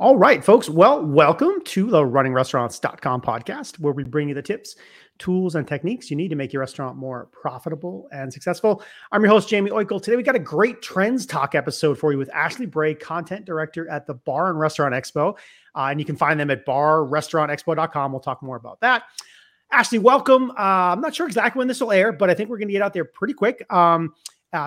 All right, folks. Well, welcome to the RunningRestaurants.com podcast, where we bring you the tips, tools, and techniques you need to make your restaurant more profitable and successful. I'm your host, Jamie Oikel. Today, we got a great trends talk episode for you with Ashley Bray, content director at the Bar and Restaurant Expo. And you can find them at barrestaurantexpo.com. We'll talk more about that. Ashley, welcome. I'm not sure exactly when this will air, but I think we're going to get out there pretty quick.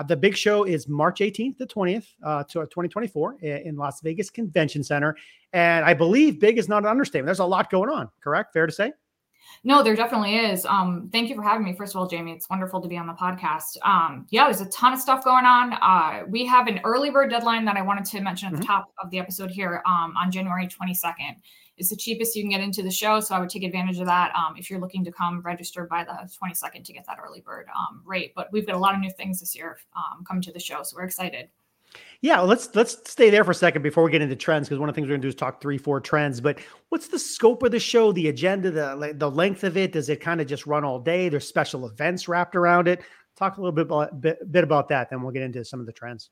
The big show is March 18th to 20th, 2024 in Las Vegas Convention Center. And I believe big is not an understatement. There's a lot going on, correct? Fair to say? No, there definitely is. Thank you for having me. First of all, Jamie, it's wonderful to be on the podcast. Yeah, there's a ton of stuff going on. We have an early bird deadline that I wanted to mention at the top of the episode here on January 22nd. It's the cheapest you can get into the show, so I would take advantage of that if you're looking to come register by the 22nd to get that early bird rate. But we've got a lot of new things this year coming to the show, so we're excited. Yeah, well, let's stay there for a second before we get into trends, because one of the things we're going to do is talk 3-4 trends. But what's the scope of the show, the agenda, the length of it? Does it kind of just run all day? There's special events wrapped around it. Talk a little bit about that, then we'll get into some of the trends.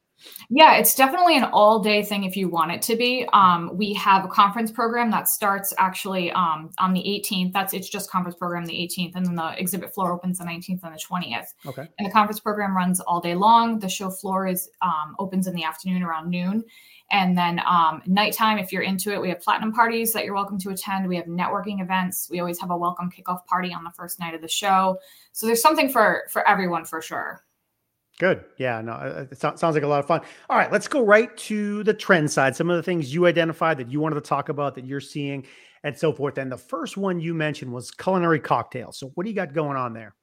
Yeah, it's definitely an all-day thing if you want it to be. We have a conference program that starts actually on the 18th. It's just conference program the 18th, and then the exhibit floor opens the 19th and the 20th. Okay. And the conference program runs all day long. The show floor is opens in the afternoon around noon. And then nighttime, if you're into it, we have platinum parties that you're welcome to attend. We have networking events. We always have a welcome kickoff party on the first night of the show. So there's something for everyone for sure. Good. Yeah, no, it sounds like a lot of fun. All right, let's go right to the trend side. Some of the things you identified that you wanted to talk about that you're seeing and so forth. And the first one you mentioned was culinary cocktails. So what do you got going on there?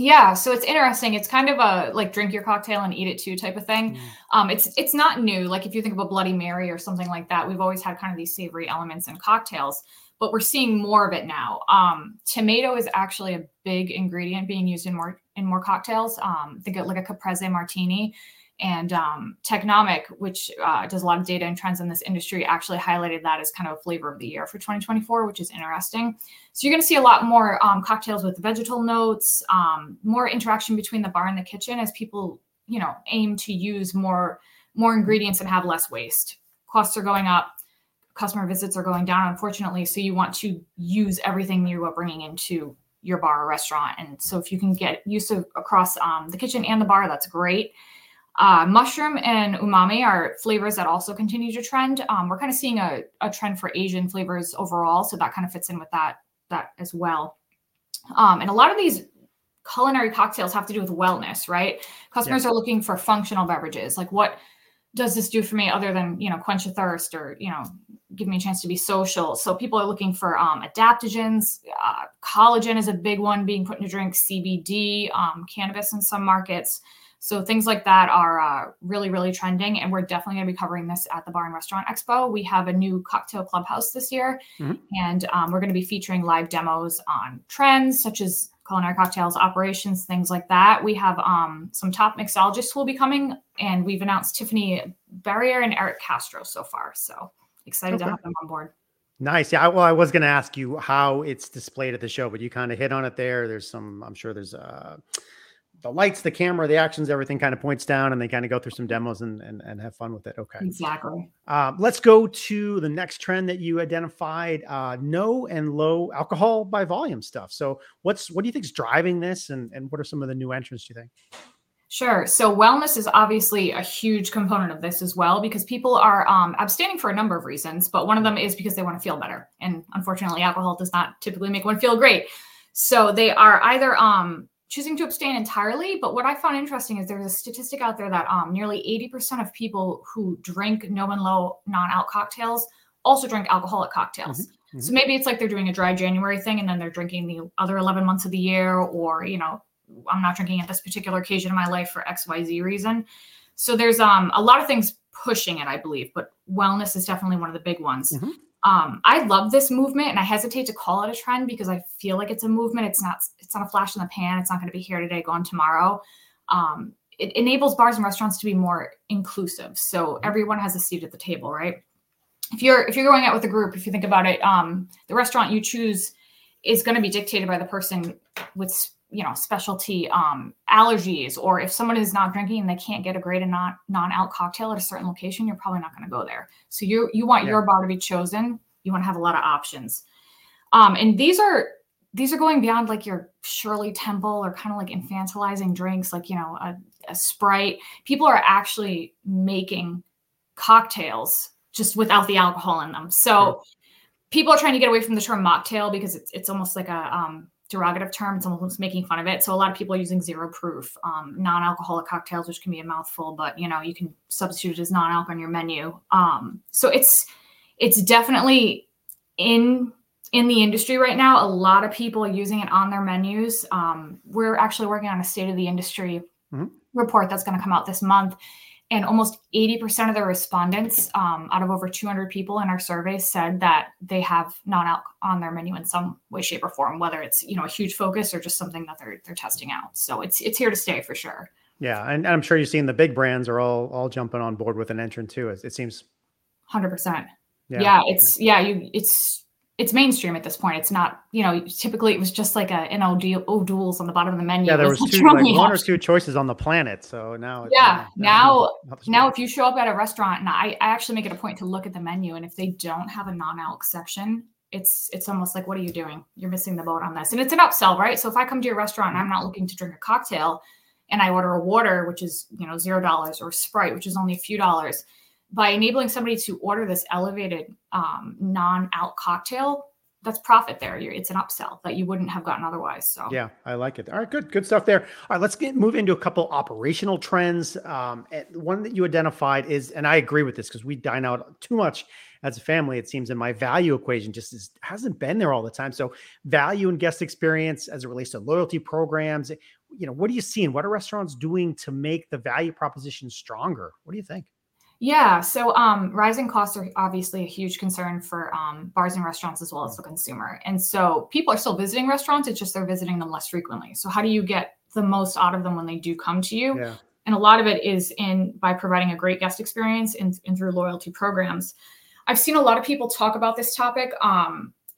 Yeah. So it's interesting. It's kind of a like drink your cocktail and eat it too type of thing. It's not new. Like if you think of a Bloody Mary or something like that, we've always had kind of these savory elements in cocktails, but we're seeing more of it now. Tomato is actually a big ingredient being used in more cocktails. Think of like a Caprese martini, and Technomic, which does a lot of data and trends in this industry, actually highlighted that as kind of a flavor of the year for 2024, which is interesting. So you're going to see a lot more cocktails with vegetal notes, more interaction between the bar and the kitchen as people, you know, aim to use more ingredients and have less waste. Costs are going up. Customer visits are going down, unfortunately. So you want to use everything you are bringing into your bar or restaurant. And so if you can get use of across the kitchen and the bar, that's great. Mushroom and umami are flavors that also continue to trend. We're kind of seeing a trend for Asian flavors overall. So that kind of fits in with that as well. And a lot of these culinary cocktails have to do with wellness, right? Customers are looking for functional beverages. Like what does this do for me other than, you know, quench a thirst or, you know, give me a chance to be social. So people are looking for adaptogens. Collagen is a big one being put into drinks, CBD, cannabis in some markets. So things like that are really, really trending. And we're definitely going to be covering this at the Bar and Restaurant Expo. We have a new cocktail clubhouse this year. And we're going to be featuring live demos on trends such as culinary cocktails, operations, things like that. We have some top mixologists who will be coming. And we've announced Tiffany Barrier and Eric Castro so far. So excited to have them on board. Nice. Yeah. Well, I was going to ask you how it's displayed at the show, but you kind of hit on it there. There's some, I'm sure there's the lights, the camera, the actions, everything kind of points down, and they kind of go through some demos and have fun with it. Okay. Exactly. Let's go to the next trend that you identified, no and low alcohol by volume stuff. So what do you think is driving this, and what are some of the new entrants, do you think? Sure. So wellness is obviously a huge component of this as well, because people are abstaining for a number of reasons, but one of them is because they want to feel better. And unfortunately, alcohol does not typically make one feel great. So they are either choosing to abstain entirely. But what I found interesting is there's a statistic out there that nearly 80% of people who drink no and low non-alc cocktails also drink alcoholic cocktails. So maybe it's like they're doing a dry January thing and then they're drinking the other 11 months of the year, or, you know, I'm not drinking at this particular occasion in my life for XYZ reason. So there's a lot of things pushing it, I believe, but wellness is definitely one of the big ones. I love this movement, and I hesitate to call it a trend because I feel like it's a movement. It's not a flash in the pan. It's not going to be here today, gone tomorrow. It enables bars and restaurants to be more inclusive. So everyone has a seat at the table, right? If you're going out with a group, if you think about it, the restaurant you choose is going to be dictated by the person with you know, specialty allergies, or if someone is not drinking and they can't get a great and non-alc cocktail at a certain location, you're probably not going to go there. So you want your bar to be chosen. You want to have a lot of options. And these are going beyond like your Shirley Temple or kind of like infantilizing drinks, like, you know, a Sprite. People are actually making cocktails just without the alcohol in them. So people are trying to get away from the term mocktail because it's almost like a derogative term. It's almost making fun of it. So a lot of people are using zero proof, non-alcoholic cocktails, which can be a mouthful, but you know, you can substitute it as non-alc on your menu. So it's definitely in the industry right now. A lot of people are using it on their menus. We're actually working on a state of the industry report that's going to come out this month. And almost 80% of the respondents out of over 200 people in our survey said that they have non-alc on their menu in some way, shape, or form, whether it's, you know, a huge focus or just something that they're testing out. So it's here to stay for sure. Yeah. And I'm sure you've seen the big brands are all jumping on board with an entrant too. It seems 100%. Yeah. It's mainstream at this point. It's not, you know, typically it was just like an O'Doul's on the bottom of the menu. Yeah, there was one or two choices on the planet. So now. Now if you show up at a restaurant, and I actually make it a point to look at the menu, and if they don't have a non-alc section, it's almost like, what are you doing? You're missing the boat on this. And it's an upsell, right? So if I come to your restaurant and I'm not looking to drink a cocktail and I order a water, which is, you know, $0, or Sprite, which is only a few dollars, by enabling somebody to order this elevated non-alc cocktail, that's profit there. It's an upsell that you wouldn't have gotten otherwise. So yeah, I like it. All right, good stuff there. All right, let's move into a couple operational trends. One that you identified is, and I agree with this because we dine out too much as a family, it seems, and my value equation just hasn't been there all the time. So value and guest experience as it relates to loyalty programs, you know, what are you seeing? What are restaurants doing to make the value proposition stronger? What do you think? Yeah. So rising costs are obviously a huge concern for bars and restaurants as well as the consumer. And so people are still visiting restaurants. It's just they're visiting them less frequently. So how do you get the most out of them when they do come to you? Yeah. And a lot of it is by providing a great guest experience and through loyalty programs. I've seen a lot of people talk about this topic.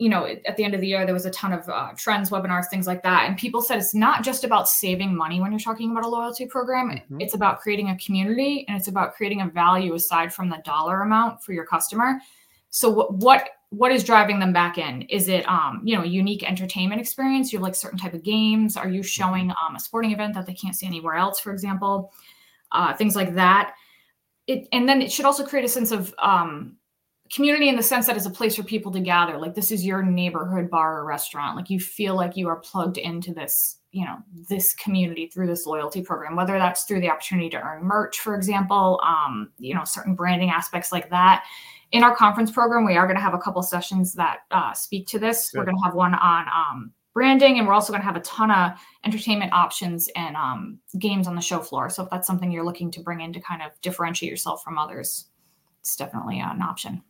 You know, at the end of the year, there was a ton of trends, webinars, things like that. And people said it's not just about saving money when you're talking about a loyalty program. Mm-hmm. It's about creating a community, and it's about creating a value aside from the dollar amount for your customer. So what is driving them back in? Is it, you know, a unique entertainment experience? You have like certain type of games? Are you showing a sporting event that they can't see anywhere else, for example? Things like that. And then it should also create a sense of community in the sense that it's a place for people to gather. Like, this is your neighborhood bar or restaurant. Like, you feel like you are plugged into this, you know, this community through this loyalty program, whether that's through the opportunity to earn merch, for example, you know, certain branding aspects like that. In our conference program, we are going to have a couple sessions that speak to this. Good. We're going to have one on branding, and we're also going to have a ton of entertainment options and games on the show floor. So if that's something you're looking to bring in to kind of differentiate yourself from others, it's definitely an option.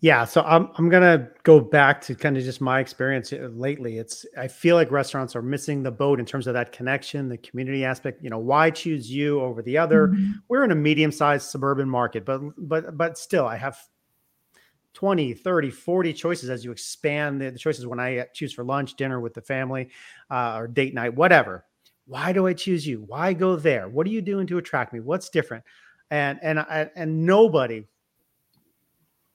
Yeah. So I'm going to go back to kind of just my experience lately. I feel like restaurants are missing the boat in terms of that connection, the community aspect, you know, why choose you over the other? Mm-hmm. We're in a medium-sized suburban market, but still I have 20, 30, 40 choices as you expand the choices. When I choose for lunch, dinner with the family, or date night, whatever, why do I choose you? Why go there? What are you doing to attract me? What's different? And nobody,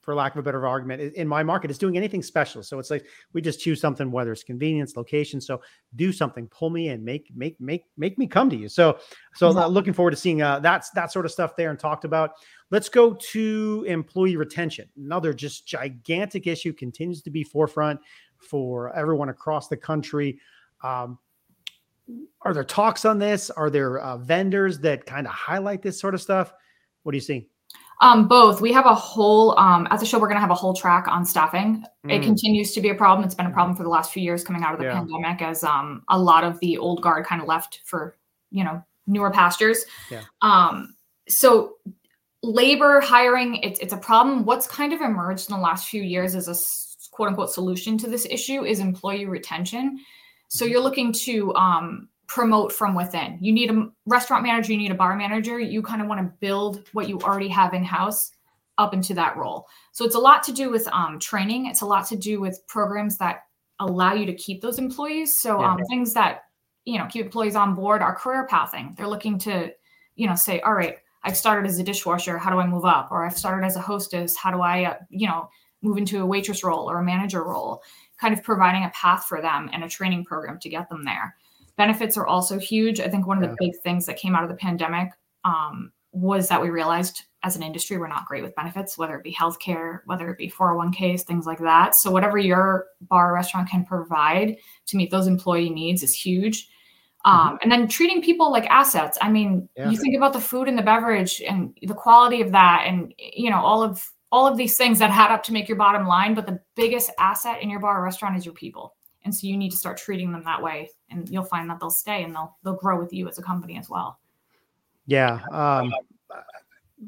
for lack of a better argument, in my market is doing anything special. So it's like, we just choose something, whether it's convenience, location. So do something, pull me in, make me come to you. So yeah. Looking forward to seeing that sort of stuff there and talked about. Let's go to employee retention. Another just gigantic issue, continues to be forefront for everyone across the country. Are there talks on this? Are there vendors that kind of highlight this sort of stuff? What do you see? Both. We have a whole, at the show, we're going to have a whole track on staffing. It continues to be a problem. It's been a problem for the last few years coming out of the pandemic, as a lot of the old guard kind of left for, you know, newer pastures. Yeah. So labor hiring, it's a problem. What's kind of emerged in the last few years as a quote unquote solution to this issue is employee retention. So you're looking to, promote from within. You need a restaurant manager, you need a bar manager. You kind of want to build what you already have in-house up into that role. So it's a lot to do with training. It's a lot to do with programs that allow you to keep those employees. So things that you know, keep employees on board are career pathing. They're looking to, you know, say, all right, I've started as a dishwasher. How do I move up? Or I've started as a hostess. How do I, you know, move into a waitress role or a manager role, kind of providing a path for them and a training program to get them there. Benefits are also huge. I think one of the big things that came out of the pandemic was that we realized as an industry, we're not great with benefits, whether it be healthcare, whether it be 401ks, things like that. So whatever your bar or restaurant can provide to meet those employee needs is huge. And then treating people like assets. I mean, you think about the food and the beverage and the quality of that and, you know, all of these things that add up to make your bottom line. But the biggest asset in your bar or restaurant is your people. And so you need to start treating them that way. And you'll find that they'll stay and they'll grow with you as a company as well. Yeah.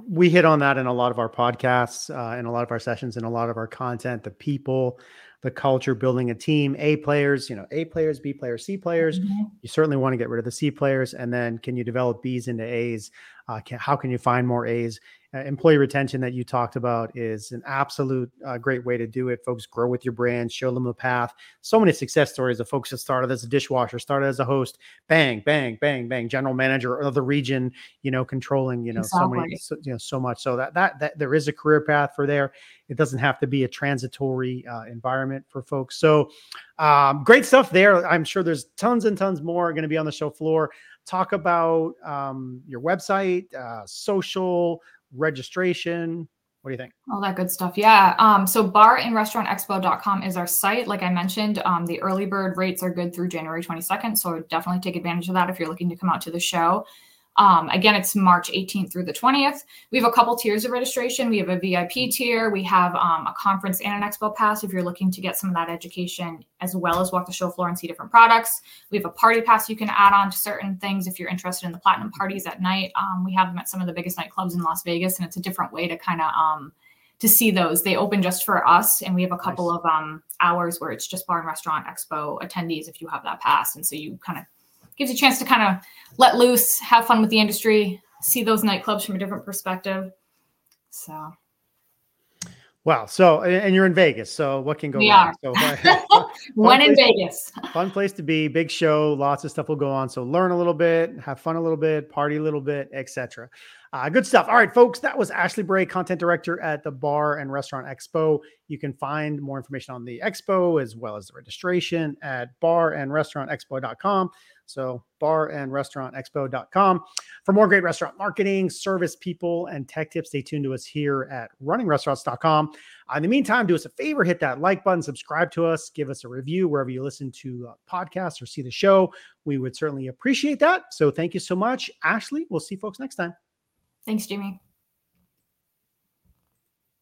We hit on that in a lot of our podcasts, in a lot of our sessions, in a lot of our content, the people, the culture, building a team, A players, you know, A players, B players, C players. Mm-hmm. You certainly want to get rid of the C players. And then can you develop Bs into As? How can you find more As? Employee retention that you talked about is an absolute great way to do it. Folks, grow with your brand, show them the path. So many success stories of folks that started as a dishwasher, started as a host, bang, bang, bang, bang, general manager of the region, you know, controlling, you know, so much. So that there is a career path for there. It doesn't have to be a transitory environment for folks. So great stuff there. I'm sure there's tons and tons more going to be on the show floor. Talk about your website, social, registration. What do you think? All that good stuff. Yeah. So barandrestaurantexpo.com is our site. Like I mentioned, the early bird rates are good through January 22nd. So I would definitely take advantage of that if you're looking to come out to the show. Again, it's March 18th through the 20th. We have a couple tiers of registration. We have a VIP tier. We have a conference and an expo pass if you're looking to get some of that education as well as walk the show floor and see different products. We have a party pass you can add on to certain things if you're interested in the platinum parties at night. We have them at some of the biggest nightclubs in Las Vegas, and it's a different way to kind of to see those. They open just for us, and we have a couple of hours where it's just Bar and Restaurant Expo attendees if you have that pass. And so you kind of gives you a chance to kind of let loose, have fun with the industry, see those nightclubs from a different perspective. So. Wow. So, and you're in Vegas. So what can go wrong? So, when in Vegas. Fun place to be, big show, lots of stuff will go on. So learn a little bit, have fun a little bit, party a little bit, etc. Good stuff. All right, folks, that was Ashley Bray, Content Director at the Bar and Restaurant Expo. You can find more information on the expo as well as the registration at barandrestaurantexpo.com. So barandrestaurantexpo.com. For more great restaurant marketing, service people, and tech tips, stay tuned to us here at runningrestaurants.com. In the meantime, do us a favor, hit that like button, subscribe to us, give us a review wherever you listen to podcasts or see the show. We would certainly appreciate that. So thank you so much, Ashley. We'll see folks next time. Thanks, Jamie.